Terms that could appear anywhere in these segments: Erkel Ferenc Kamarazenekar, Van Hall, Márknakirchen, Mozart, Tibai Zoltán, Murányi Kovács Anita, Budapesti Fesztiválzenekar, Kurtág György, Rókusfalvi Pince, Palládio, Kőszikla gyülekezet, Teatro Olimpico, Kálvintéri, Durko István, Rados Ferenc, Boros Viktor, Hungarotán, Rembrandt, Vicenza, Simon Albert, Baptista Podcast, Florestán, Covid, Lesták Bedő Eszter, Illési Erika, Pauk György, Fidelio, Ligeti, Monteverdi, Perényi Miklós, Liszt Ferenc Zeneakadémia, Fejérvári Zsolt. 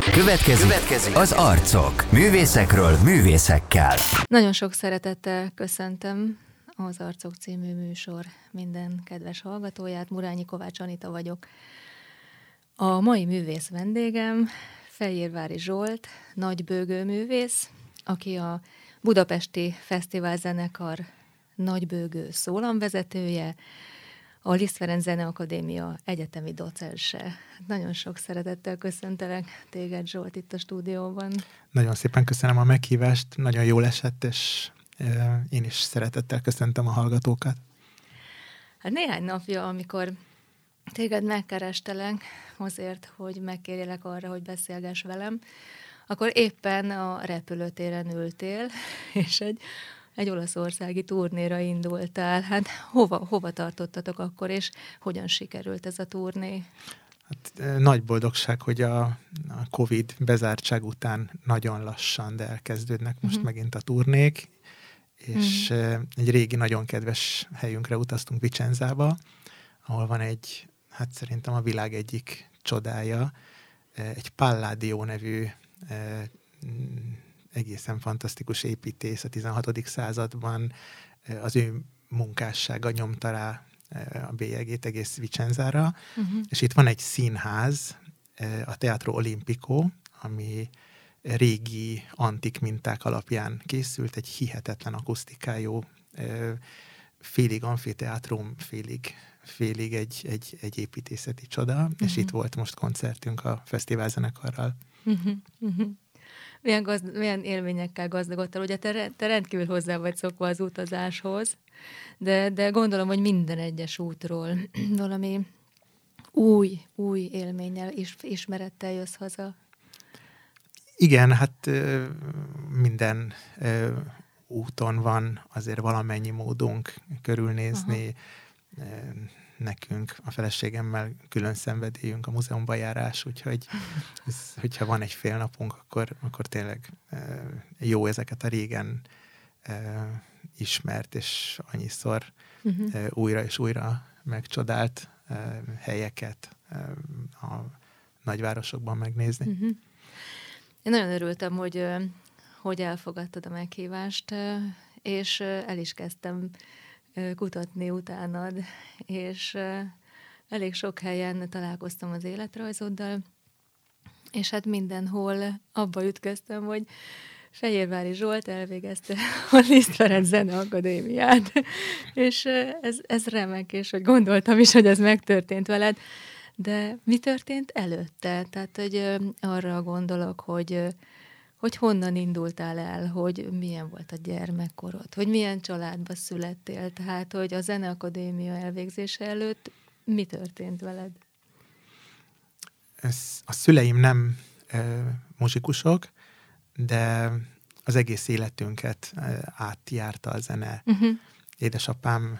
Következik az Arcok. Művészekről művészekkel. Nagyon sok szeretettel köszöntöm az Arcok című műsor minden kedves hallgatóját. Murányi Kovács Anita vagyok. A mai művész vendégem Fejérvári Zsolt, nagybőgő művész, aki a Budapesti Fesztiválzenekar nagybőgő szólamvezetője, a Liszt Ferenc Zeneakadémia egyetemi docense. Nagyon sok szeretettel köszöntelek téged, Zsolt, itt a stúdióban. Nagyon szépen köszönöm a meghívást, nagyon jól esett, és én is szeretettel köszöntöm a hallgatókat. Hát néhány napja, amikor téged megkerestelek azért, hogy megkérjelek arra, hogy beszélgess velem, akkor éppen a repülőtéren ültél, és egy olaszországi turnéra indultál. Hát hova tartottatok akkor, és hogyan sikerült ez a turné? Hát, nagy boldogság, hogy a Covid bezártság után nagyon lassan, de elkezdődnek most megint a turnék, és egy régi, nagyon kedves helyünkre utaztunk, Vicenzába, ahol van egy, hát szerintem a világ egyik csodája, egy Palládio nevű egészen fantasztikus építész a 16. században, az ő munkássága nyomta rá a bélyegét egész Vicenzára, és itt van egy színház, a Teatro Olimpico, ami régi antik minták alapján készült, egy hihetetlen akusztikájú, félig amfiteátrum, félig egy építészeti csoda, és itt volt most koncertünk a fesztiválzenekarral. Milyen élményekkel gazdagodtál? Ugye te rendkívül hozzá vagy szokva az utazáshoz, de gondolom, hogy minden egyes útról valami új élménnyel, ismerettel jössz haza. Igen, hát minden úton van azért valamennyi módunk körülnézni. Nekünk, a feleségemmel külön szenvedélyünk a múzeumba járás, úgyhogy hogyha van egy fél napunk, akkor tényleg jó ezeket a régen ismert és annyiszor újra és újra megcsodált helyeket a nagyvárosokban megnézni. Én nagyon örültem, hogy elfogadtad a meghívást, és el is kezdtem kutatni utánad, és elég sok helyen találkoztam az életrajzoddal, és hát mindenhol abba ütköztem, hogy Fejérvári Zsolt elvégezte a Liszt Ferenc Zeneakadémiát, és ez remek, és hogy gondoltam is, hogy ez megtörtént veled, de mi történt előtte? Tehát, hogy arra gondolok, hogy honnan indultál el, hogy milyen volt a gyermekkorod, hogy milyen családba születtél, tehát, hogy a Zeneakadémia elvégzése előtt mi történt veled? A szüleim nem muzsikusok, de az egész életünket átjárta a zene. Édesapám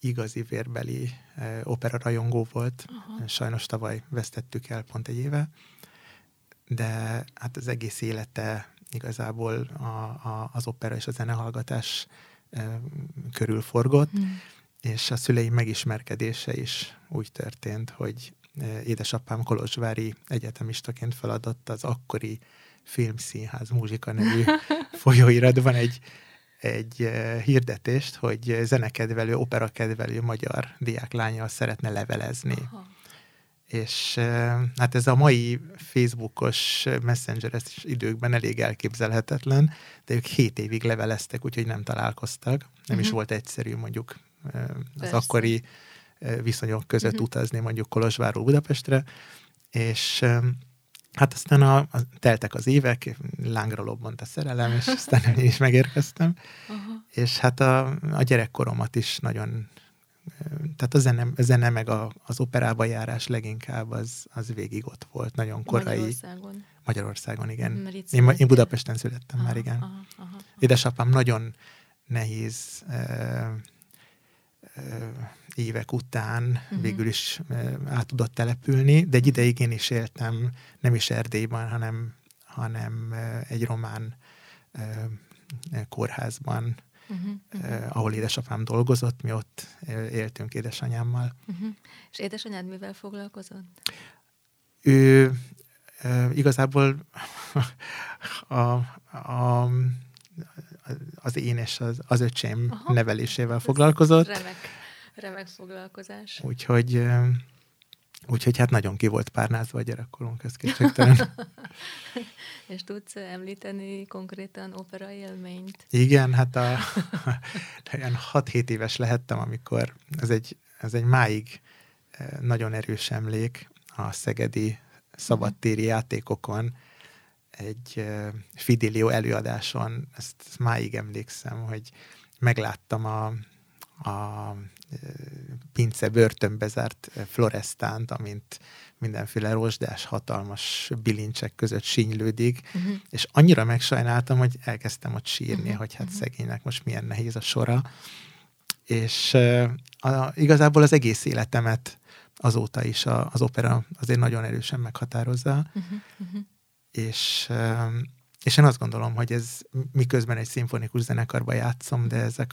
igazi vérbeli operarajongó volt, sajnos tavaly vesztettük el pont egy éve, de hát az egész élete igazából az opera és a zenehallgatás körül forgott, és a szüleim megismerkedése is úgy történt, hogy édesapám kolozsvári egyetemistaként feladott az akkori Filmszínház Múzsika nevű folyóiratban egy hirdetést, hogy zenekedvelő, operakedvelő magyar diáklányal szeretne levelezni. És hát ez a mai Facebookos messengeres időkben elég elképzelhetetlen, de ők 7 évig leveleztek, úgyhogy nem találkoztak. Nem is volt egyszerű mondjuk az akkori viszonyok között utazni mondjuk Kolozsvárról Budapestre, és hát aztán teltek az évek, lángra lobbant a szerelem, és aztán én is megérkeztem. És hát a gyerekkoromat is nagyon... Tehát a zene meg az operába járás leginkább az végig ott volt, nagyon korai. Magyarországon, igen. Én Budapesten születtem már, igen. Édesapám nagyon nehéz évek után végül is át tudott települni, de egy ideig én is éltem, nem is Erdélyben, hanem egy román kórházban, ahol édesapám dolgozott, mi ott éltünk édesanyámmal. És édesanyád mivel foglalkozott? Ő Igazából az én és az öcsém nevelésével foglalkozott. Remek foglalkozás. Úgyhogy hát nagyon ki volt párnázva a gyerekkorunk, ez kétségtelen. És tudsz említeni konkrétan operai élményt? Igen, hát olyan 6-7 éves lehettem, amikor ez egy máig nagyon erős emlék a szegedi szabadtéri játékokon, egy Fidelio előadáson, ezt máig emlékszem, hogy megláttam a Pince börtönbe zárt Florestánt, amint mindenféle rozsdás, hatalmas bilincsek között sínylődik, és annyira megsajnáltam, hogy elkezdtem ott sírni, hogy hát szegénynek most milyen nehéz a sora. És igazából az egész életemet azóta is az opera azért nagyon erősen meghatározza, és én azt gondolom, hogy ez miközben egy szimfonikus zenekarban játszom, de ezek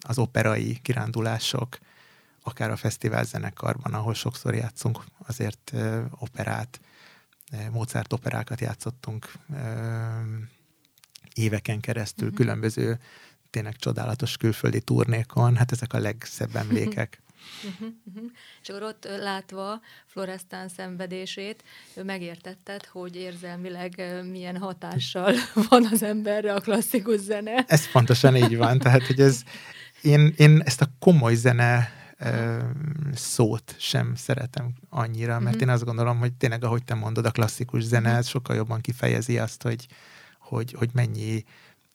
az operai kirándulások, akár a fesztiválzenekarban, ahol sokszor játszunk azért operát, Mozart operákat játszottunk éveken keresztül, különböző tényleg csodálatos külföldi turnékon, hát ezek a legszebb emlékek. És akkor ott látva Florestán szenvedését, megértetted, hogy érzelmileg milyen hatással van az emberre a klasszikus zene. Ez pontosan így van, tehát hogy én ezt a komoly zene szót sem szeretem annyira, mert én azt gondolom, hogy tényleg, ahogy te mondod, a klasszikus zene sokkal jobban kifejezi azt, hogy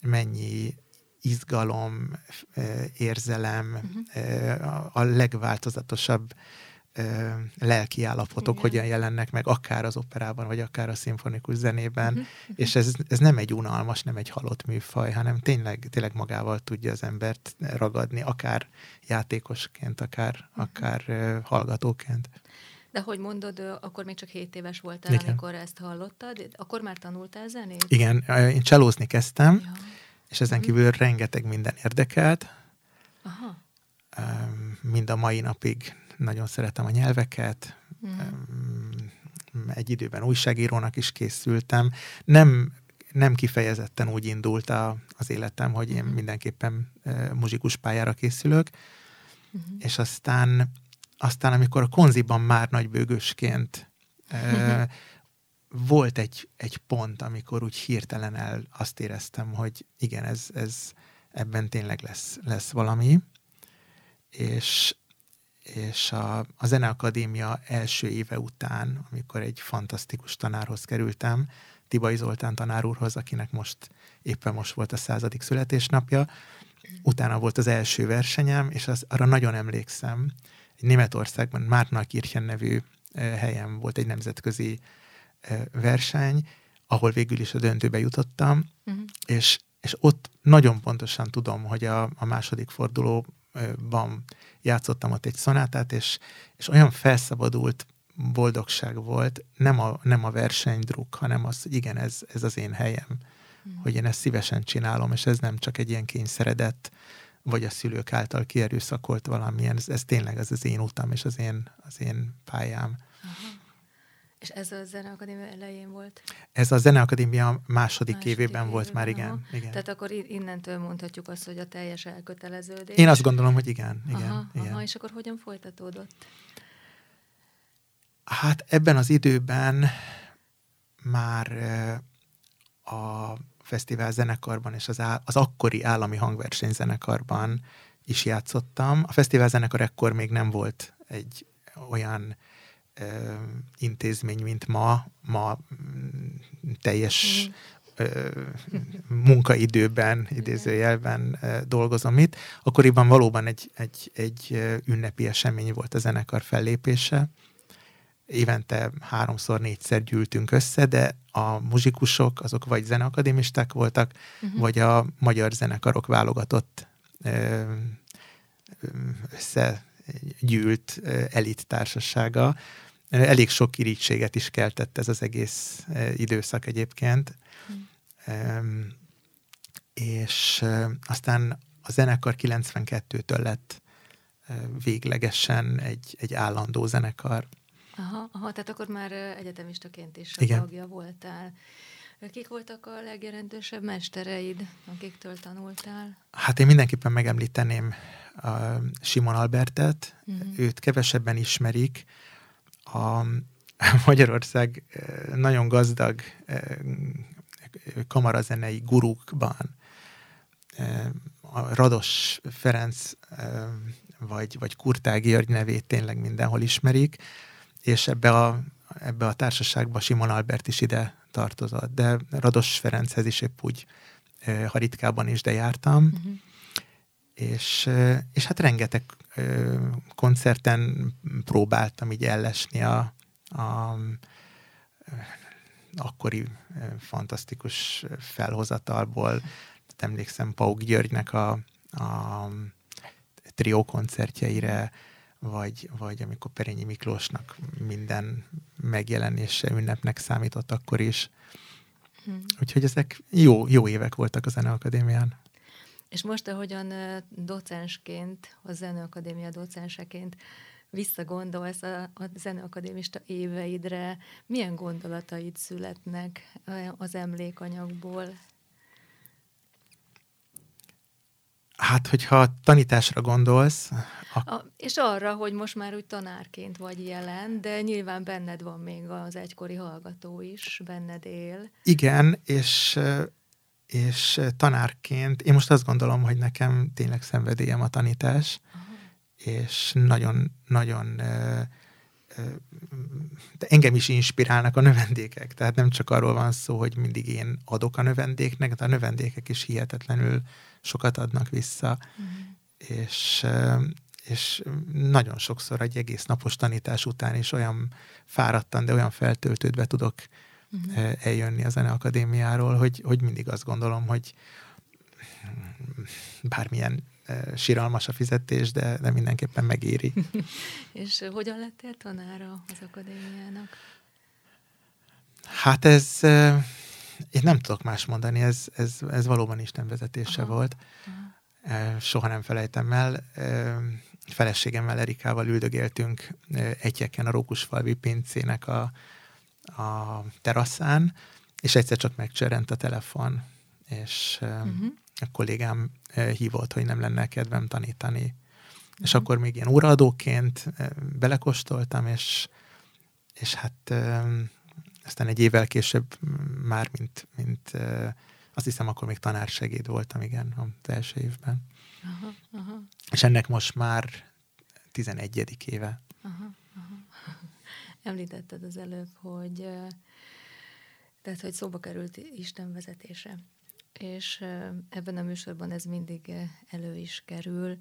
mennyi izgalom, érzelem, a legváltozatosabb lelki állapotok hogyan jelennek meg, akár az operában, vagy akár a szimfonikus zenében, és ez nem egy unalmas, nem egy halott műfaj, hanem tényleg magával tudja az embert ragadni, akár játékosként, akár hallgatóként. De hogy mondod, akkor még csak 7 éves voltál, igen, amikor ezt hallottad, akkor már tanultál zenét? Igen, én cselózni kezdtem, és ezen kívül rengeteg minden érdekelt. Aha. Mind a mai napig nagyon szeretem a nyelveket. Egy időben újságírónak is készültem. Nem kifejezetten úgy indult az életem, hogy én mindenképpen muzsikus pályára készülök. És aztán amikor a konziban már nagybőgősként volt egy pont, amikor úgy hirtelen azt éreztem, hogy igen, ez ebben tényleg lesz valami. És a Zeneakadémia első éve után, amikor egy fantasztikus tanárhoz kerültem, Tibai Zoltán tanár úrhoz, akinek éppen most volt a 100. születésnapja, utána volt az első versenyem, és arra nagyon emlékszem, egy Németországban, Márknakirchen nevű helyen volt egy nemzetközi verseny, ahol végül is a döntőbe jutottam, és ott nagyon pontosan tudom, hogy a második fordulóban játszottam ott egy szonátát, és olyan felszabadult boldogság volt, nem a versenydruk, hanem az, hogy igen, ez az én helyem, hogy én ezt szívesen csinálom, és ez nem csak egy ilyen kényszeredett, vagy a szülők által kierőszakolt valamilyen, ez tényleg az én utam, és az én pályám. Aha. És ez a Zeneakadémia elején volt? Ez a Zeneakadémia második évében volt már, igen. Tehát akkor innentől mondhatjuk azt, hogy a teljes elköteleződés. Én azt gondolom, hogy igen. És akkor hogyan folytatódott? Hát ebben az időben már a fesztiválzenekarban és az akkori állami hangversenyzenekarban is játszottam. A fesztiválzenekar ekkor még nem volt egy olyan intézmény, mint ma. Ma teljes munkaidőben, idézőjelben dolgozom itt. Akkoriban valóban egy ünnepi esemény volt a zenekar fellépése. Évente 3-4-szer gyűltünk össze, de a muzsikusok azok vagy zeneakadémisták voltak, vagy a magyar zenekarok válogatott összegyűlt elit társasága. Elég sok irítséget is keltett ez az egész időszak egyébként. És aztán a zenekar 92-től lett véglegesen egy állandó zenekar. Aha, tehát akkor már egyetemistaként is tagja voltál. Kik voltak a legjelentősebb mestereid, akiktől tanultál? Hát én mindenképpen megemlíteném a Simon Albertet, őt kevesebben ismerik. A Magyarország nagyon gazdag kamarazenei gurukban a Rados Ferenc vagy Kurtág György nevét tényleg mindenhol ismerik, és ebbe a társaságba Simon Albert is ide tartozott. De Rados Ferenchez is épp úgy, ha ritkában is, de jártam. És hát rengeteg koncerten próbáltam így ellesni a akkori fantasztikus felhozatalból. Emlékszem Pauk Györgynek a trió koncertjeire, vagy amikor Perényi Miklósnak minden megjelenése ünnepnek számított akkor is. Úgyhogy ezek jó évek voltak a Zeneakadémián. És most, ahogyan docensként, a Zeneakadémia docenseként visszagondolsz a zeneakadémista éveidre, milyen gondolataid születnek az emlékanyagból? Hát, hogyha tanításra gondolsz... És arra, hogy most már úgy tanárként vagy jelen, de nyilván benned van még az egykori hallgató is, benned él. Igen, és tanárként, én most azt gondolom, hogy nekem tényleg szenvedélyem a tanítás, és nagyon-nagyon engem is inspirálnak a növendékek, tehát nem csak arról van szó, hogy mindig én adok a növendéknek, de a növendékek is hihetetlenül sokat adnak vissza, és nagyon sokszor egy egész napos tanítás után is olyan fáradtan, de olyan feltöltődve tudok eljönni a Zeneakadémiáról, hogy mindig azt gondolom, hogy bármilyen síralmas a fizetés, de mindenképpen megéri. És hogyan lettél tanára az akadémiának? Hát ez, én nem tudok más mondani, ez valóban Isten vezetése volt. Soha nem felejtem el. Feleségemmel, Erikával üldögéltünk egyeken a Rókusfalvi Pincének a teraszán, és egyszer csak megcserrent a telefon, és... A kollégám hívott, hogy nem lenne kedvem tanítani. És akkor még ilyen óraadóként belekóstoltam, és hát aztán egy évvel később már, mint azt hiszem, akkor még tanársegéd voltam, igen, az első évben. És ennek most már 11. éve. Említetted az előbb, hogy szóba került Isten vezetése. És ebben a műsorban ez mindig elő is kerül,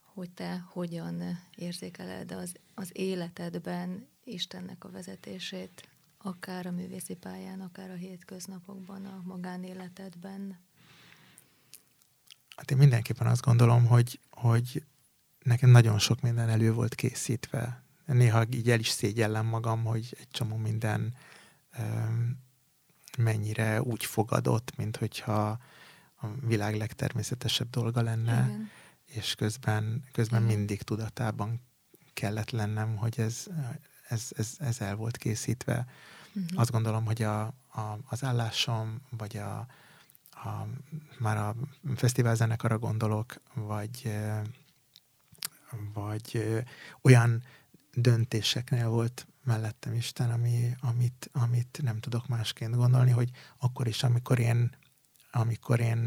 hogy te hogyan érzékeled az életedben Istennek a vezetését, akár a művészi pályán, akár a hétköznapokban, a magánéletedben. Hát én mindenképpen azt gondolom, hogy nekem nagyon sok minden elő volt készítve. Néha így el is szégyellem magam, hogy egy csomó minden... mennyire úgy fogadott, mint hogyha a világ legtermészetesebb dolga lenne, és közben mindig tudatában kellett lennem, hogy ez el volt készítve. Azt gondolom, hogy az állásom, vagy már a fesztiválzenekarra gondolok, vagy olyan döntéseknél volt mellettem Isten, amit nem tudok másként gondolni, hogy akkor is, amikor én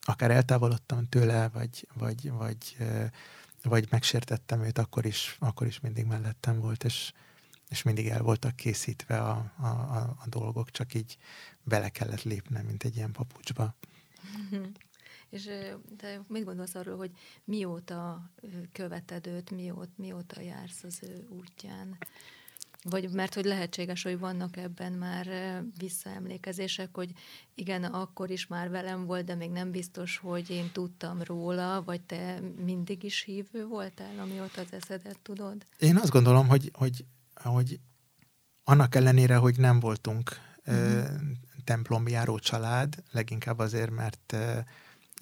akár eltávolodtam tőle, vagy megsértettem őt, akkor is mindig mellettem volt, és mindig el voltak készítve a dolgok, csak így bele kellett lépnem, mint egy ilyen papucsba. És te mit gondolsz arról, hogy mióta követed őt, mióta jársz az ő útján? Vagy mert hogy lehetséges, hogy vannak ebben már visszaemlékezések, hogy igen, akkor is már velem volt, de még nem biztos, hogy én tudtam róla, vagy te mindig is hívő voltál, amióta az eszedet tudod? Én azt gondolom, hogy annak ellenére, hogy nem voltunk templomjáró család, leginkább azért, mert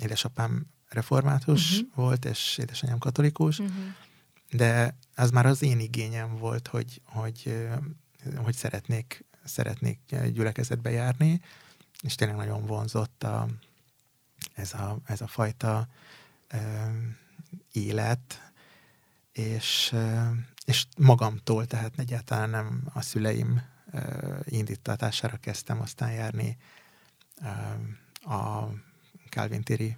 édesapám református volt, és édesanyám katolikus. De az már az én igényem volt, hogy szeretnék gyülekezetbe járni, és tényleg nagyon vonzott ez a fajta élet, és magamtól, tehát egyáltalán nem a szüleim indítatására kezdtem aztán járni a kálvintéri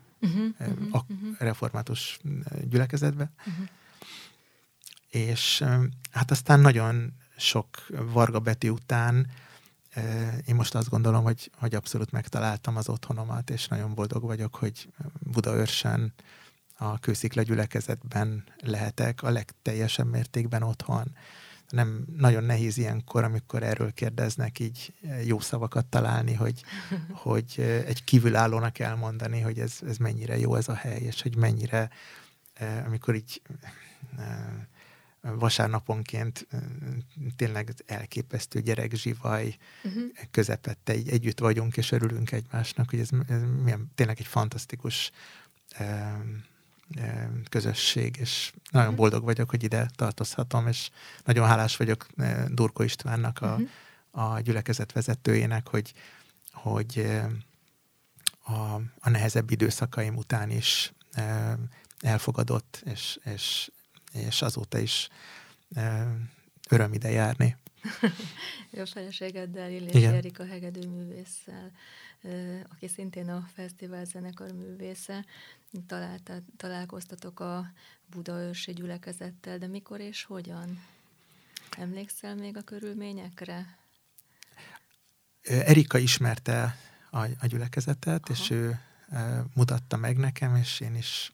református gyülekezetbe. Uh-huh. És hát aztán nagyon sok Varga Beti után én most azt gondolom, hogy abszolút megtaláltam az otthonomat, és nagyon boldog vagyok, hogy Budaörsön a Kőszikla gyülekezetben lehetek a legteljesebb mértékben otthon. Nem nagyon nehéz ilyenkor, amikor erről kérdeznek, így jó szavakat találni, hogy egy kívülállónak elmondani, hogy ez mennyire jó ez a hely, és hogy mennyire, amikor így vasárnaponként tényleg elképesztő gyerekzsivaj közepette, így együtt vagyunk, és örülünk egymásnak, hogy ez milyen, tényleg egy fantasztikus közösség, és nagyon boldog vagyok, hogy ide tartozhatom, és nagyon hálás vagyok Durko Istvánnak, a gyülekezet vezetőjének, hogy a nehezebb időszakaim után is elfogadott, és azóta is öröm ide járni. Jó feleségeddel, Illési Erika hegedűművésszel, aki szintén a fesztiválzenekar művésze, találkoztatok a budaörsi gyülekezettel, de mikor és hogyan? Emlékszel még a körülményekre? Erika ismerte a gyülekezetet, aha, és ő mutatta meg nekem, és én is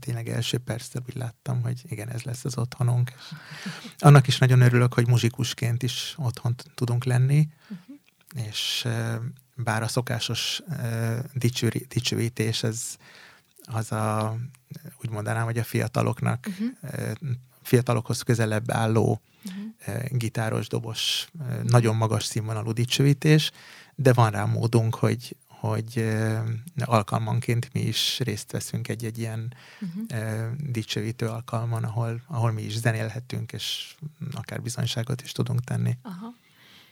tényleg első perctől úgy láttam, hogy igen, ez lesz az otthonunk. És annak is nagyon örülök, hogy muzsikusként is otthon tudunk lenni, és bár a szokásos dicsőítés, az a, úgy mondanám, hogy a fiataloknak, fiatalokhoz közelebb álló gitáros, dobos, nagyon magas színvonalú dicsőítés, de van rá módunk, hogy alkalmanként mi is részt veszünk egy-egy ilyen dicsőítő alkalmon, ahol mi is zenélhetünk, és akár bizonyságot is tudunk tenni. Aha.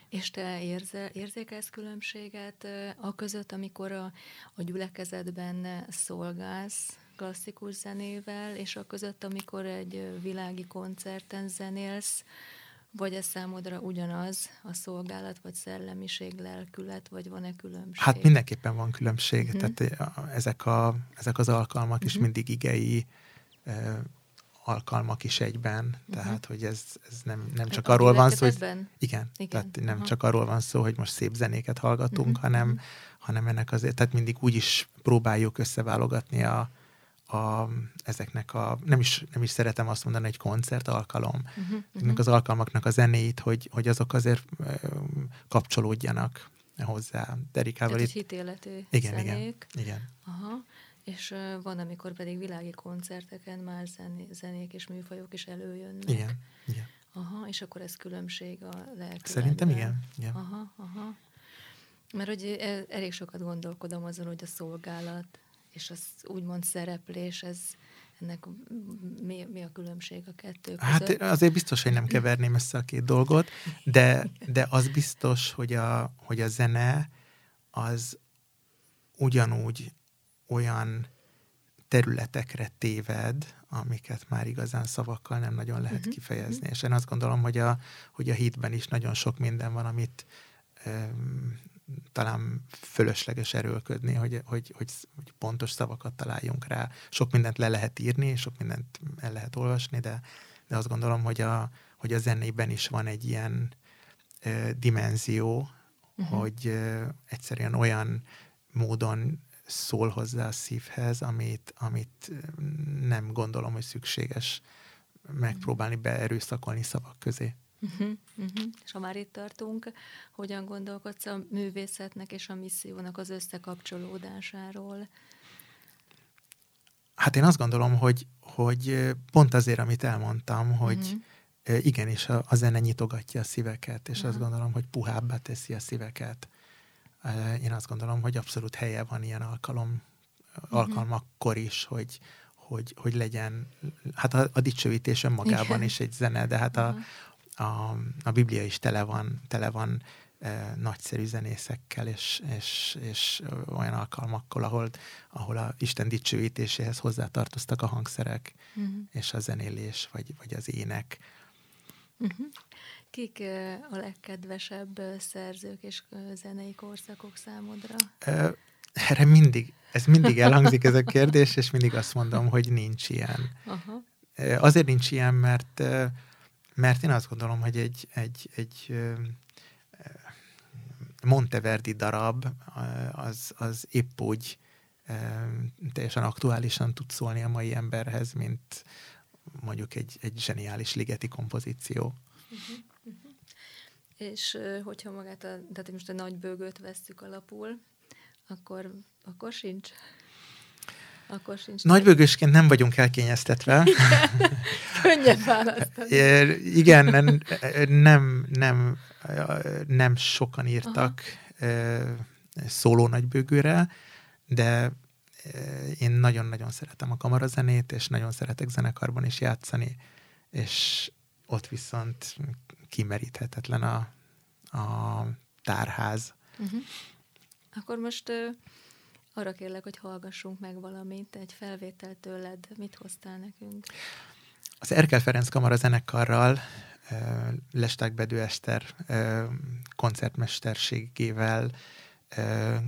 És te érzékelsz különbséget a között, amikor a gyülekezetben szolgálsz klasszikus zenével, és a között, amikor egy világi koncerten zenélsz, vagy ez számodra ugyanaz a szolgálat, vagy szellemiség, lelkület, vagy van-e különbség? Hát mindenképpen van különbség. Tehát ezek az alkalmak is mindig igei alkalmak is egyben. Tehát, hogy ez nem csak arról van szó, hogy... Igen. Tehát nem csak arról van szó, hogy most szép zenéket hallgatunk, hanem ennek azért... Tehát mindig úgy is próbáljuk összeválogatni ezeknek a... Nem is szeretem azt mondani, hogy koncert alkalom. Ennek az alkalmaknak a zenéit, hogy azok azért kapcsolódjanak hozzá. Erikával itt... hitéletű zenék. Igen. Aha. És van, amikor pedig világi koncerteken már zenék és műfajok is előjönnek. Igen. Aha, és akkor ez különbség a lelkületben. Szerintem igen. Aha. Mert hogy elég sokat gondolkodom azon, hogy a szolgálat és az úgymond szereplés, ennek mi a különbség a kettő között? Hát azért biztos, hogy nem keverném össze a két dolgot, de az biztos, hogy a zene az ugyanúgy olyan területekre téved, amiket már igazán szavakkal nem nagyon lehet kifejezni. És én azt gondolom, hogy a hitben is nagyon sok minden van, amit talán fölösleges erőlködni, hogy pontos szavakat találjunk rá. Sok mindent le lehet írni, sok mindent el lehet olvasni, de azt gondolom, hogy a zenében is van egy ilyen dimenzió, hogy egyszerűen olyan módon szól hozzá a szívhez, amit nem gondolom, hogy szükséges megpróbálni beerőszakolni szavak közé. És ha már itt tartunk, hogyan gondolkodsz a művészetnek és a missziónak az összekapcsolódásáról? Hát én azt gondolom, hogy pont azért, amit elmondtam, hogy igenis a zene nyitogatja a szíveket, és azt gondolom, hogy puhábbá teszi a szíveket. Én azt gondolom, hogy abszolút helye van ilyen alkalmakkor is, hogy, hogy legyen, hát a dicsőítés önmagában igen. is egy zene, de hát a Biblia is tele van nagyszerű zenészekkel, és olyan alkalmakkal, ahol a Isten dicsőítéséhez hozzátartoztak a hangszerek, és a zenélés, vagy az ének. Kik a legkedvesebb szerzők és zenei korszakok számodra? Erre mindig elhangzik ez a kérdés, és mindig azt mondom, hogy nincs ilyen. Aha. Azért nincs ilyen, mert én azt gondolom, hogy egy Monteverdi darab az épp úgy teljesen aktuálisan tud szólni a mai emberhez, mint mondjuk egy zseniális ligeti kompozíció. És hogyha magát tehát most a nagy bőgőt vesszük alapul, Akkor sincs. Nagybőgősként nem vagyunk elkényeztetve. Könnyen választani. Igen, nem sokan írtak szóló nagybőgőre, de én nagyon-nagyon szeretem a kamarazenét, és nagyon szeretek zenekarban is játszani, és ott viszont kimeríthetetlen a tárház. Akkor most arra kérlek, hogy hallgassunk meg valamit, egy felvételt tőled. Mit hoztál nekünk? Az Erkel Ferenc Kamarazenekarral, Lesták Bedő Eszter koncertmesterségével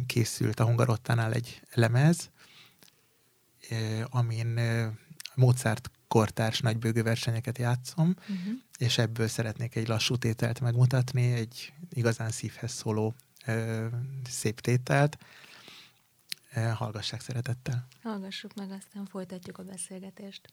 készült a Hungarotánál egy lemez, amin Mozart kortárs nagybőgőversenyeket játszom, és ebből szeretnék egy lassú tételt megmutatni, egy igazán szívhez szóló szép tételt. Hallgassák szeretettel. Hallgassuk meg, aztán folytatjuk a beszélgetést.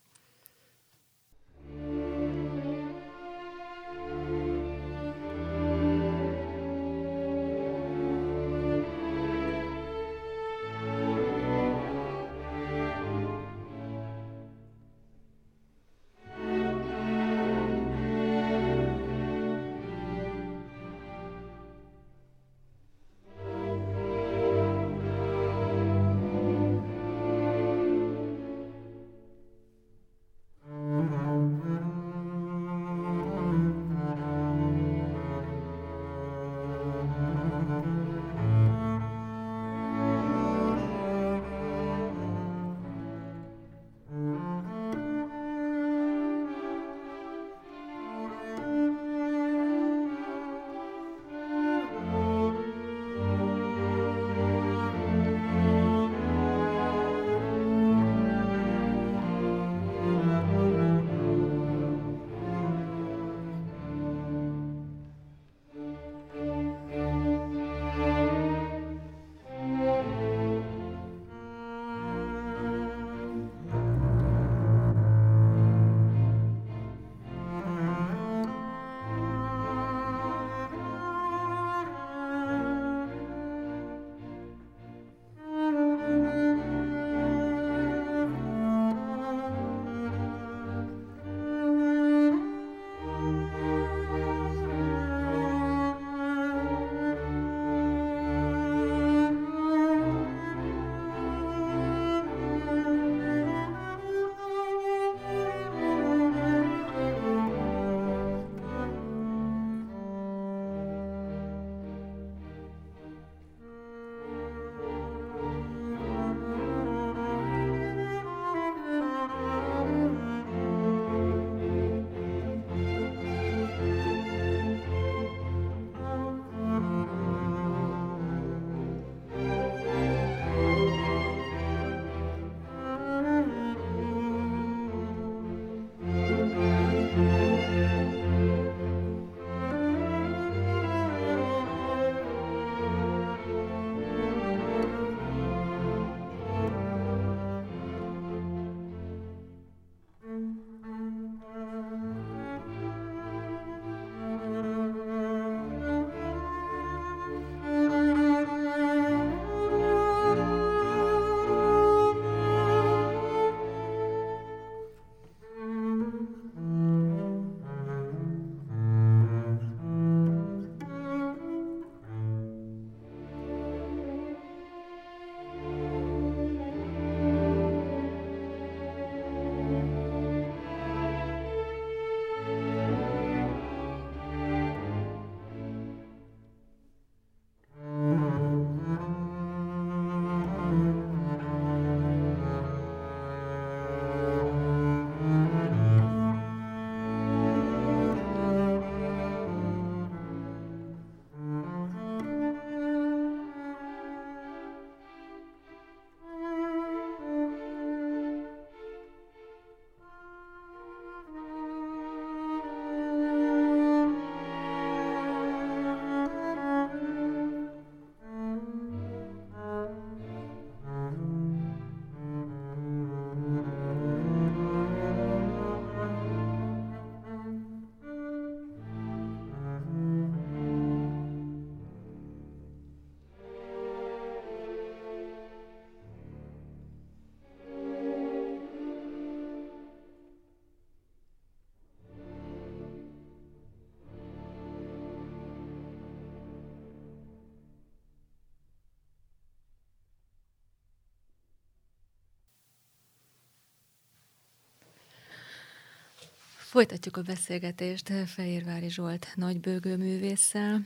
Folytatjuk a beszélgetést Fejérvári Zsolt nagybőgőművésszel.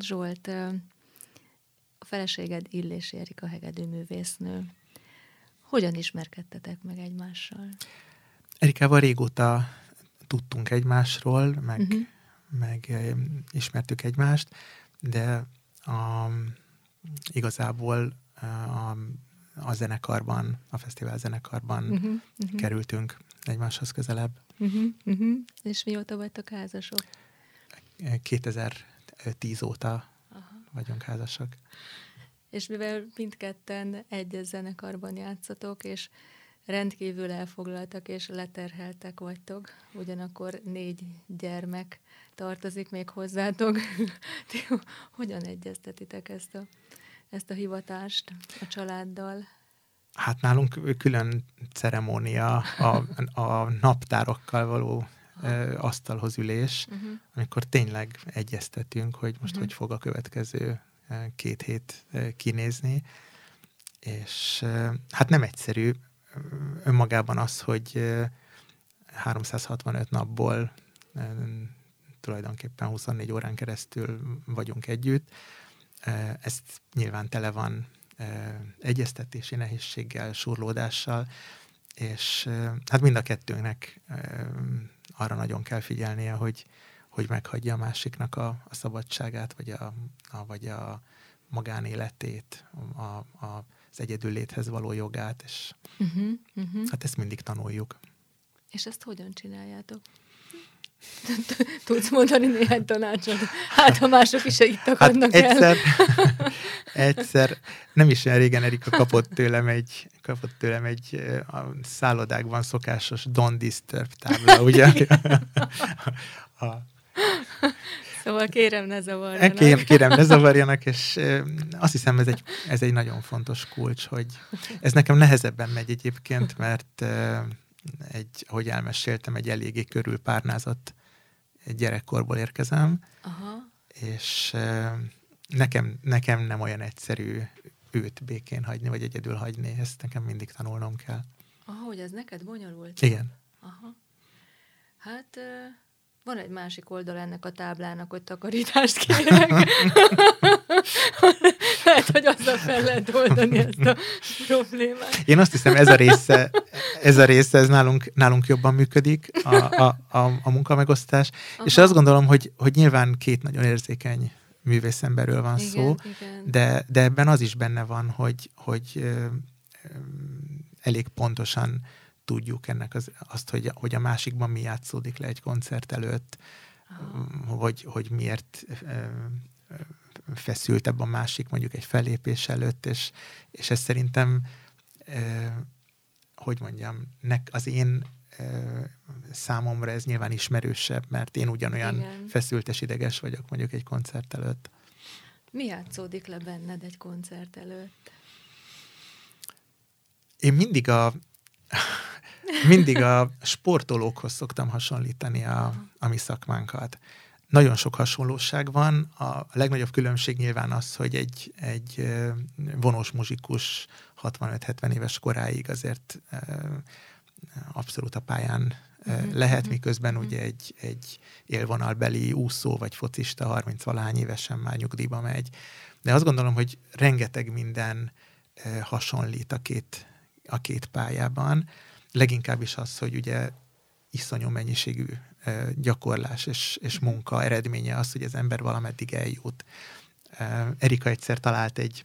Zsolt, a feleséged Illési Erika hegedűművésznő. Hogyan ismerkedtetek meg egymással? Erikával régóta tudtunk egymásról, meg ismertük egymást, de igazából a zenekarban, a fesztiválzenekarban kerültünk egymáshoz közelebb. És mióta vagytok házasok? 2010 óta vagyunk házasok. És mivel mindketten egy zenekarban játszatok, és rendkívül elfoglaltak és leterheltek vagytok, ugyanakkor 4 gyermek tartozik még hozzátok. Hogyan egyeztetitek ezt a hivatást a családdal? Hát nálunk külön ceremónia a naptárokkal való asztalhoz ülés, amikor tényleg egyeztetünk, hogy most hogy fog a következő 2 hét kinézni. És hát nem egyszerű önmagában az, hogy 365 napból tulajdonképpen 24 órán keresztül vagyunk együtt. Ezt nyilván tele van egyeztetési nehézséggel, surlódással, és hát mind a kettőnknek arra nagyon kell figyelnie, hogy meghagyja a másiknak a szabadságát, vagy a magánéletét, az egyedülléthez való jogát, és hát ezt mindig tanuljuk. És ezt hogyan csináljátok? Tudsz mondani néhány tanácsot? Hát, ha mások is itt akarnak hát egyszer, nem is olyan régen Erika kapott tőlem egy a szállodákban szokásos Don't Disturb tábla, ugye? Szóval kérem, ne zavarjanak. Kérem, ne zavarjanak, és azt hiszem ez egy nagyon fontos kulcs, hogy ez nekem nehezebben megy egyébként, mert ahogy elmeséltem, egy eléggé körülpárnázott gyerekkorból érkezem, és nekem nem olyan egyszerű őt békén hagyni, vagy egyedül hagyni, ezt nekem mindig tanulnom kell. Ahogy ez neked bonyolult? Igen. Aha. Hát van egy másik oldal ennek a táblának, hogy takarítást kérek. Lehet, hogy azzal fel lehet oldani ezt a problémát. Én azt hiszem, ez a része nálunk jobban működik, a munkamegosztás. Aha. És azt gondolom, hogy nyilván 2 nagyon érzékeny művészemberről van szó, igen. De ebben az is benne van, hogy elég pontosan tudjuk ennek azt, hogy a másikban mi játszódik le egy koncert előtt, hogy miért feszültebb a másik mondjuk egy fellépés előtt, és ez szerintem, az én számomra ez nyilván ismerősebb, mert én ugyanolyan feszültes, ideges vagyok mondjuk egy koncert előtt. Mi játszódik le benned egy koncert előtt? Én mindig a sportolókhoz szoktam hasonlítani a mi szakmánkat. Nagyon sok hasonlóság van. A legnagyobb különbség nyilván az, hogy egy vonós muzsikus 65-70 éves koráig azért abszolút a pályán lehet, miközben ugye egy élvonalbeli úszó vagy focista 30-valahány évesen már nyugdíjba megy. De azt gondolom, hogy rengeteg minden hasonlít a két pályában. Leginkább is az, hogy ugye iszonyú mennyiségű gyakorlás és munka eredménye az, hogy az ember valameddig eljut. Erika egyszer talált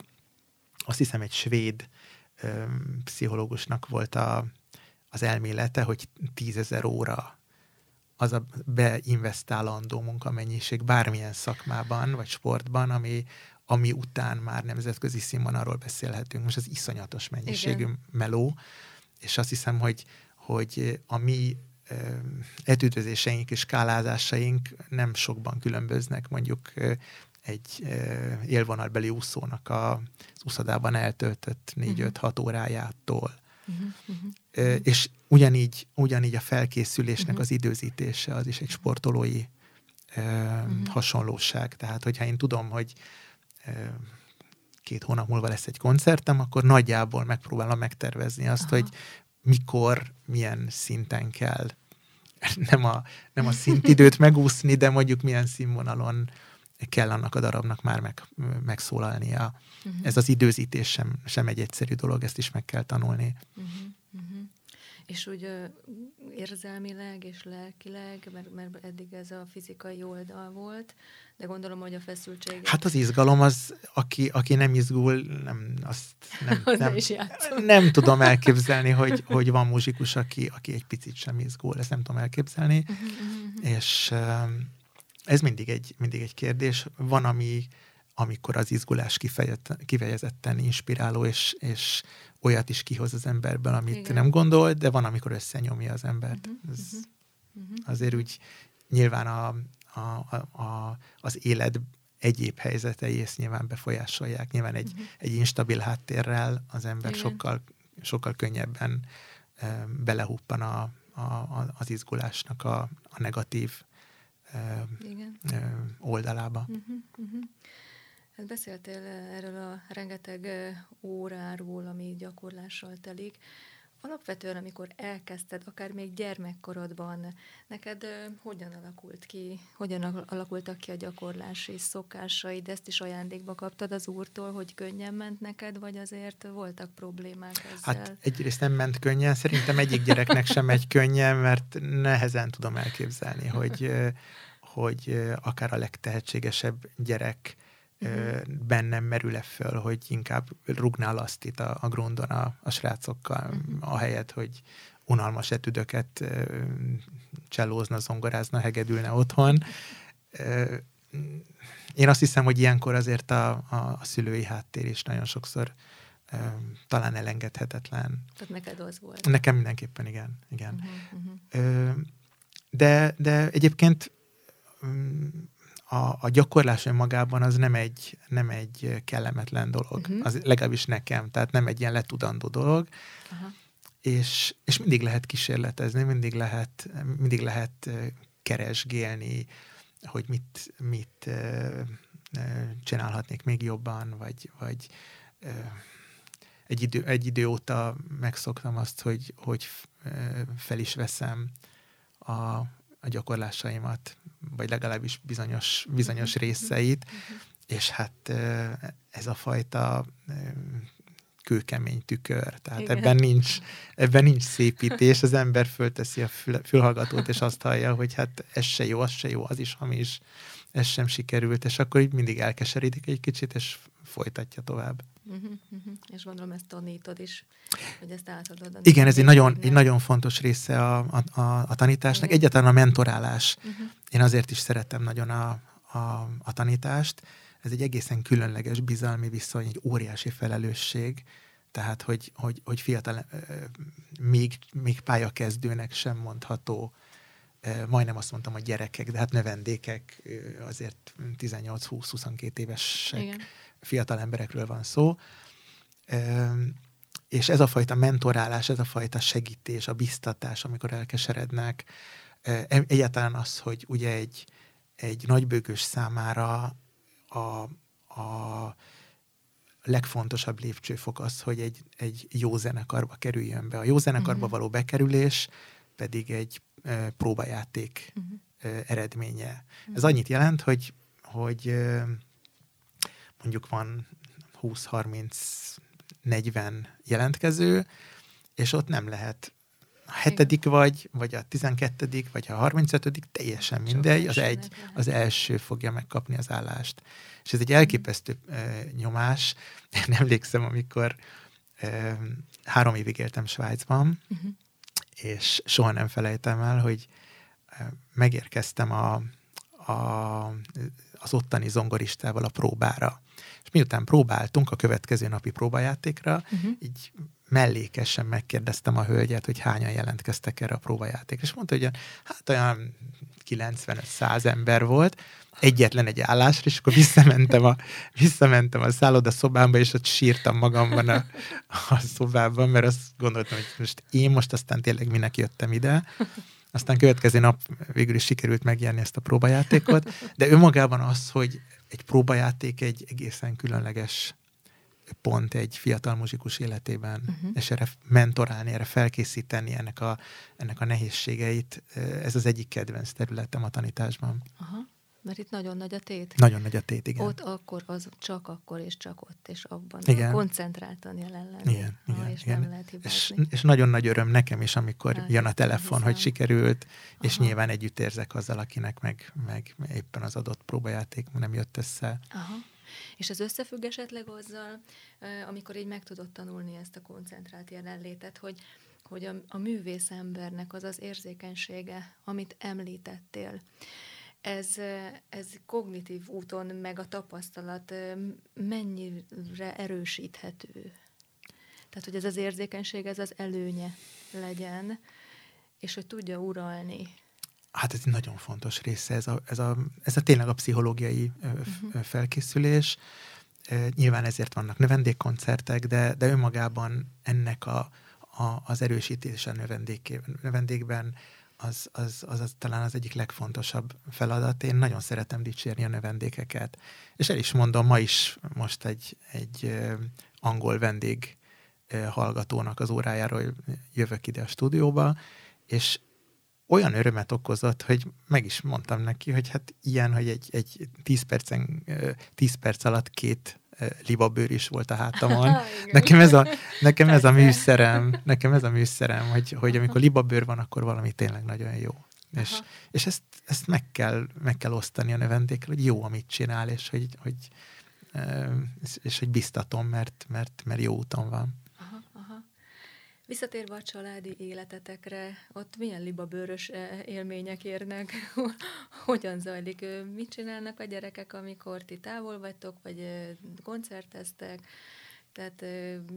azt hiszem egy svéd pszichológusnak volt az elmélete, hogy 10.000 óra az a beinvestálandó munkamennyiség bármilyen szakmában vagy sportban, ami után már nemzetközi színvonalról beszélhetünk. Most az iszonyatos mennyiségű meló, és azt hiszem, hogy a mi etüdözéseink és skálázásaink nem sokban különböznek mondjuk egy élvonalbeli úszónak az úszodában eltöltött 4-5-6 órájától. És ugyanígy a felkészülésnek az időzítése az is egy sportolói hasonlóság. Tehát, hogyha én tudom, hogy 2 hónap múlva lesz egy koncertem, akkor nagyjából megpróbálom megtervezni azt, hogy mikor, milyen szinten kell nem a szintidőt megúszni, de mondjuk milyen színvonalon kell annak a darabnak már megszólalnia. Uh-huh. Ez az időzítés sem egy egyszerű dolog, ezt is meg kell tanulni. Uh-huh. Uh-huh. És úgy érzelmileg és lelkileg, mert eddig ez a fizikai oldal volt, de gondolom, hogy a feszültség... Hát az izgalom, az, aki nem izgul, nem tudom elképzelni, hogy van muzsikus, aki egy picit sem izgul, ezt nem tudom elképzelni, uh-huh. És... ez mindig egy kérdés. Van, amikor az izgulás kifejezetten inspiráló, és olyat is kihoz az emberből, amit igen. nem gondol, de van, amikor összenyomja az embert. Uh-huh, ez uh-huh. Azért úgy nyilván az élet egyéb helyzetei ezt nyilván befolyásolják. Nyilván egy instabil háttérrel az ember igen. sokkal könnyebben belehuppan az izgulásnak a negatív oldalába. Uh-huh, uh-huh. Hát beszéltél erről a rengeteg óráról, ami gyakorlással telik. Alapvetően, amikor elkezdted, akár még gyermekkorodban, neked hogyan alakultak ki a gyakorlási szokásaid? Ezt is ajándékba kaptad az úrtól, hogy könnyen ment neked, vagy azért voltak problémák ezzel? Hát egyrészt nem ment könnyen, szerintem egyik gyereknek sem megy könnyen, mert nehezen tudom elképzelni, hogy akár a legtehetségesebb gyerek bennem merül-e föl, hogy inkább rugnál azt itt a grondon a srácokkal, ahelyett, hogy unalmas etüdöket csellózna, zongorázna, hegedülne otthon. Én azt hiszem, hogy ilyenkor azért a szülői háttér is nagyon sokszor talán elengedhetetlen. Tehát neked az volt? Nekem mindenképpen igen. De egyébként a gyakorlás önmagában az nem egy kellemetlen dolog. Uh-huh. Az legalábbis nekem, tehát nem egy ilyen letudandó dolog. Uh-huh. És mindig lehet kísérletezni, mindig lehet keresgélni, hogy mit csinálhatnék még jobban, vagy egy idő óta megszoktam azt, hogy fel is veszem a gyakorlásaimat, vagy legalábbis bizonyos részeit, és hát ez a fajta kőkemény tükör, tehát igen. ebben nincs szépítés, az ember fölteszi a fülhallgatót, és azt hallja, hogy hát ez se jó, az se jó, az is hamis, ez sem sikerült, és akkor így mindig elkeserítik egy kicsit, és folytatja tovább. Uh-huh, uh-huh. És gondolom, ezt tanítod is, hogy ezt átadod. Igen, ez egy nagyon fontos része a tanításnak, igen. Egyáltalán a mentorálás. Uh-huh. Én azért is szeretem nagyon a tanítást. Ez egy egészen különleges bizalmi viszony, egy óriási felelősség, tehát, hogy fiatal, még pályakezdőnek sem mondható, majdnem azt mondtam, hogy gyerekek, de hát növendékek, azért 18-20-22 évesek, igen. Fiatal emberekről van szó, és ez a fajta mentorálás, ez a fajta segítés, a biztatás, amikor elkeserednek, egyáltalán az, hogy ugye egy nagybőgős számára a legfontosabb lépcsőfok az, hogy egy jó zenekarba kerüljön be. A jó zenekarba uh-huh. való bekerülés pedig egy próbajáték uh-huh. eredménye. Uh-huh. Ez annyit jelent, hogy mondjuk van 20-30-40 jelentkező, és ott nem lehet a 7. vagy a 12. vagy a 35. teljesen mindegy, az első fogja megkapni az állást. És ez egy elképesztő nyomás. Én emlékszem, amikor 3 évig éltem Svájcban, uh-huh. és soha nem felejtem el, hogy megérkeztem az ottani zongoristával a próbára. És miután próbáltunk a következő napi próbajátékra, uh-huh. így mellékesen megkérdeztem a hölgyet, hogy hányan jelentkeztek erre a próbajátékra. És mondta, hogy hát olyan 95-100 ember volt, egyetlen egy állásra, és akkor visszamentem a szállodaszobámba, és ott sírtam magamban a szobában, mert azt gondoltam, hogy most aztán tényleg minek jöttem ide. Aztán következő nap végül is sikerült megnyerni ezt a próbajátékot, de önmagában az, hogy egy próbajáték egy egészen különleges pont egy fiatal muzsikus életében, és erre mentorálni, erre felkészíteni ennek a nehézségeit. Ez az egyik kedvenc területem a tanításban. Aha. Mert itt nagyon nagy a tét. Nagyon nagy a tét, igen. Ott akkor és csak ott, és abban. Igen. Koncentráltan jelen lenni. Igen. Nem lehet hibázni. És nagyon nagy öröm nekem is, amikor jön a telefon, hogy sikerült, és nyilván együtt érzek azzal, akinek meg éppen az adott próbajáték nem jött össze. Aha. És ez összefügg esetleg azzal, amikor így meg tudod tanulni ezt a koncentrált jelenlétet, hogy a művész embernek az az érzékenysége, amit említettél, ez kognitív úton, meg a tapasztalat mennyire erősíthető? Tehát, hogy ez az érzékenység, ez az előnye legyen, és hogy tudja uralni. Hát ez egy nagyon fontos része, ez a tényleg a pszichológiai felkészülés. Nyilván ezért vannak növendékkoncertek, de önmagában ennek az erősítése növendékben, az talán az egyik legfontosabb feladat. Én nagyon szeretem dicsérni a növendékeket. És el is mondom, ma is most egy angol vendég hallgatónak az órájáról jövök ide a stúdióba, és olyan örömet okozott, hogy meg is mondtam neki, hogy hát ilyen, hogy egy 10 perc alatt 2 libabőr is volt a hátamon. Nekem ez a műszerem, hogy amikor libabőr van, akkor valami tényleg nagyon jó. És ezt meg kell osztani a növendékkel, hogy jó, amit csinál, és hogy biztatom, mert jó úton van. Visszatérve a családi életetekre, ott milyen libabőrös élmények érnek? Hogyan zajlik? Mit csinálnak a gyerekek, amikor ti távol vagytok, vagy koncerteztek? Tehát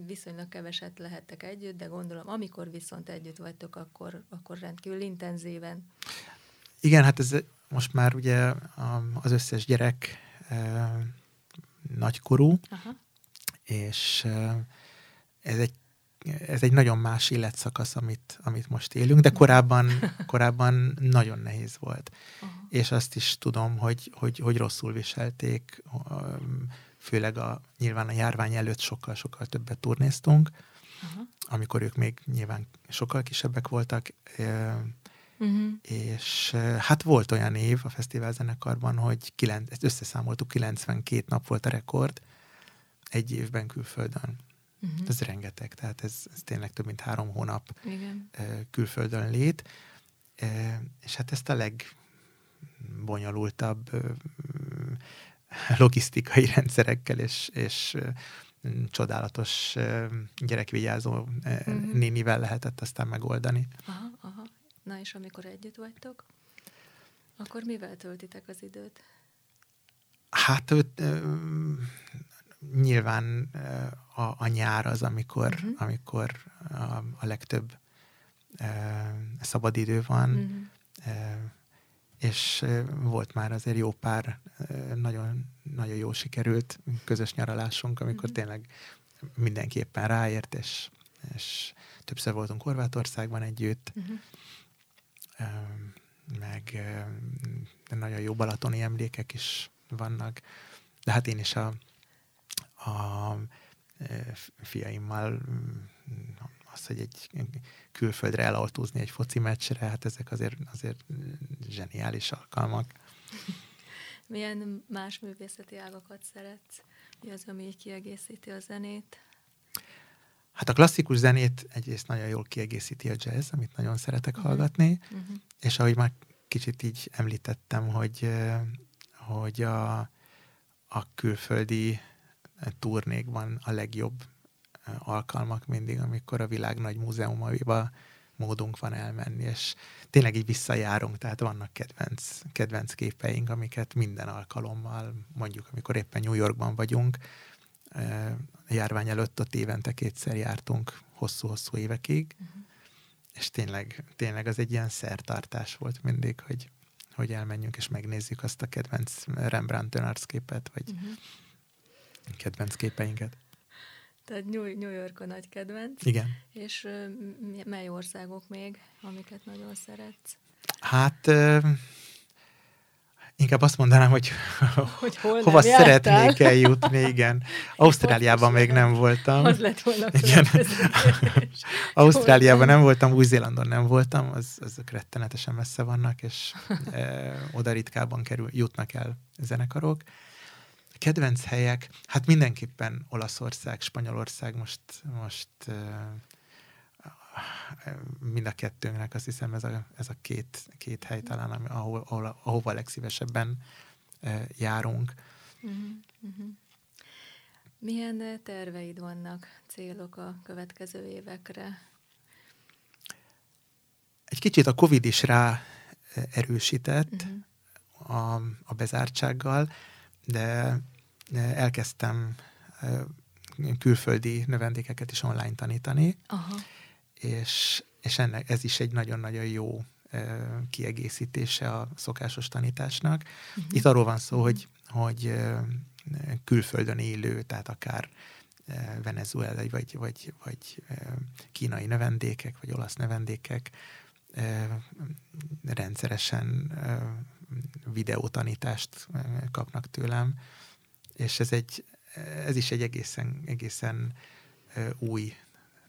viszonylag keveset lehettek együtt, de gondolom, amikor viszont együtt vagytok, akkor rendkívül intenzíven. Igen, hát ez most már ugye az összes gyerek nagykorú, és ez egy nagyon más életszakasz, amit most élünk, de korábban nagyon nehéz volt. És azt is tudom, hogy rosszul viselték, főleg nyilván a járvány előtt sokkal-sokkal többet turnéztunk, amikor ők még nyilván sokkal kisebbek voltak, és hát volt olyan év a fesztiválzenekarban, hogy ezt összeszámoltuk, 92 nap volt a rekord egy évben külföldön. Ez rengeteg, tehát ez tényleg több mint 3 hónap külföldön lét, és hát ezt a legbonyolultabb logisztikai rendszerekkel és csodálatos gyerekvigyázó nénivel lehetett aztán megoldani. Aha. Na és amikor együtt vagytok, akkor mivel töltitek az időt? Hát nyilván a nyár az, amikor a legtöbb szabadidő van, és volt már azért jó pár nagyon, nagyon jó sikerült közös nyaralásunk, amikor tényleg mindenképpen ráért, és többször voltunk Horvátországban együtt, meg nagyon jó balatoni emlékek is vannak, de hát én is a fiaimmal az, hogy egy külföldre elaltózni egy foci meccsre, hát ezek azért zseniális alkalmak. Milyen más művészeti ágakat szeretsz? Mi az, ami kiegészíti a zenét? Hát a klasszikus zenét egyrészt nagyon jól kiegészíti a jazz, amit nagyon szeretek hallgatni, és ahogy már kicsit így említettem, hogy a külföldi turnékban a legjobb alkalmak mindig, amikor a világ nagy múzeumaiba módunk van elmenni, és tényleg így visszajárunk, tehát vannak kedvenc képeink, amiket minden alkalommal, mondjuk amikor éppen New Yorkban vagyunk, a járvány előtt ott évente 2-szer jártunk hosszú-hosszú évekig, és tényleg az egy ilyen szertartás volt mindig, hogy elmenjünk és megnézzük azt a kedvenc Rembrandt önarcképet, vagy kedvenc képeinket. Tehát New York a nagy kedvenc. Igen. És mely országok még, amiket nagyon szeretsz? Hát Inkább azt mondanám, hogy hova szeretnék eljutni, igen. Ausztráliában még nem voltam. Az lett volna Ausztráliában nem voltam, Új-Zélandon nem voltam, azok rettenetesen messze vannak, és oda ritkában jutnak el zenekarok. Kedvenc helyek, hát mindenképpen Olaszország, Spanyolország, most mind a kettőnknek azt hiszem ez a két hely talán, ahova legszívesebben járunk. Uh-huh, uh-huh. Milyen terveid vannak, célok a következő évekre? Egy kicsit a Covid is rá erősített uh-huh. a bezártsággal, de elkezdtem külföldi növendékeket is online tanítani. Aha. És ennek ez is egy nagyon-nagyon jó kiegészítése a szokásos tanításnak. Uh-huh. Itt arról van szó, hogy külföldön élő, tehát akár venezuelai, vagy kínai növendékek, vagy olasz növendékek rendszeresen videótanítást kapnak tőlem, és ez is egy egészen új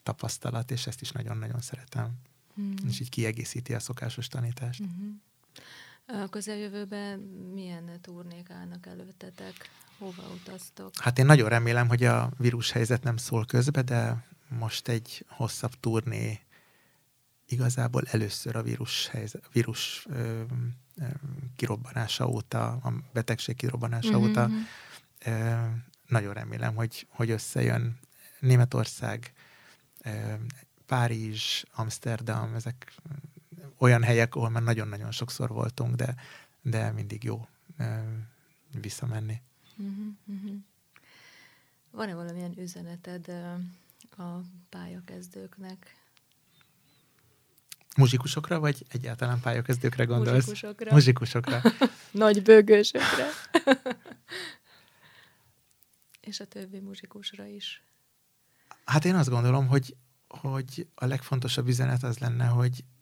tapasztalat, és ezt is nagyon-nagyon szeretem. Mm. És így kiegészíti a szokásos tanítást. Mm-hmm. A közeljövőben milyen turnék állnak előttetek? Hova utaztok? Hát én nagyon remélem, hogy a vírushelyzet nem szól közbe, de most egy hosszabb turné igazából először a vírus kirobbanása óta, a betegség kirobbanása mm-hmm. óta. Nagyon remélem, hogy összejön Németország, Párizs, Amsterdam, ezek olyan helyek, ahol már nagyon-nagyon sokszor voltunk, de mindig jó visszamenni. Uh-huh, uh-huh. Van-e valamilyen üzeneted a pályakezdőknek? Muzsikusokra, vagy egyáltalán pályakezdőkre gondolsz? Muzsikusokra. Nagy bőgősökre. És a többi muzsikusra is. Hát én azt gondolom, hogy a legfontosabb üzenet az lenne,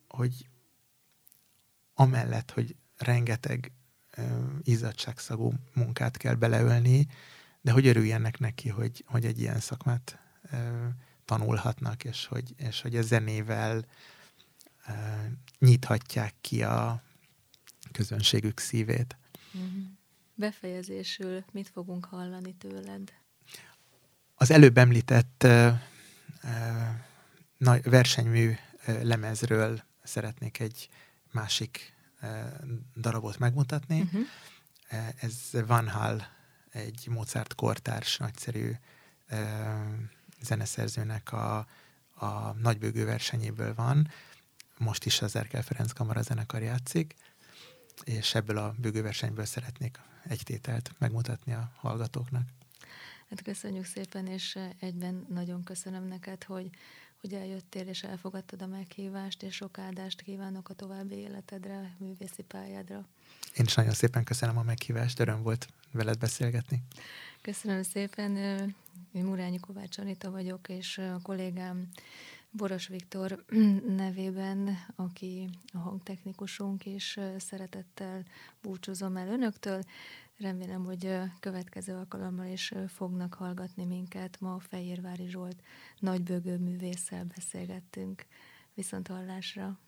hogy amellett, hogy rengeteg izzadságszagú munkát kell beleölni, de hogy örüljenek neki, hogy egy ilyen szakmát tanulhatnak, és hogy a zenével nyithatják ki a közönségük szívét. Befejezésül mit fogunk hallani tőled? Az előbb említett nagy versenymű lemezről szeretnék egy másik darabot megmutatni. Uh-huh. Ez Van Hall, egy Mozart kortárs nagyszerű zeneszerzőnek a nagybőgő versenyéből van. Most is az Erkel Ferenc Kamarazenekar játszik, és ebből a bőgőversenyből szeretnék egy tételt megmutatni a hallgatóknak. Hát köszönjük szépen, és egyben nagyon köszönöm neked, hogy eljöttél és elfogadtad a meghívást, és sok áldást kívánok a további életedre, művészi pályádra. Én is nagyon szépen köszönöm a meghívást, öröm volt veled beszélgetni. Köszönöm szépen, Murányi Kovács Anita vagyok, és a kollégám Boros Viktor nevében, aki a hangtechnikusunk, és szeretettel búcsúzom el önöktől. Remélem, hogy következő alkalommal is fognak hallgatni minket. Ma Fejérvári Zsolt nagybőgő művésszel beszélgettünk. Viszont hallásra!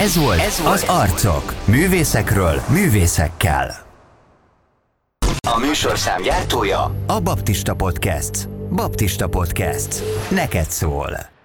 Ez volt az Arcok. Művészekről művészekkel. A műsorszám gyártója a Baptista Podcast. Neked szól.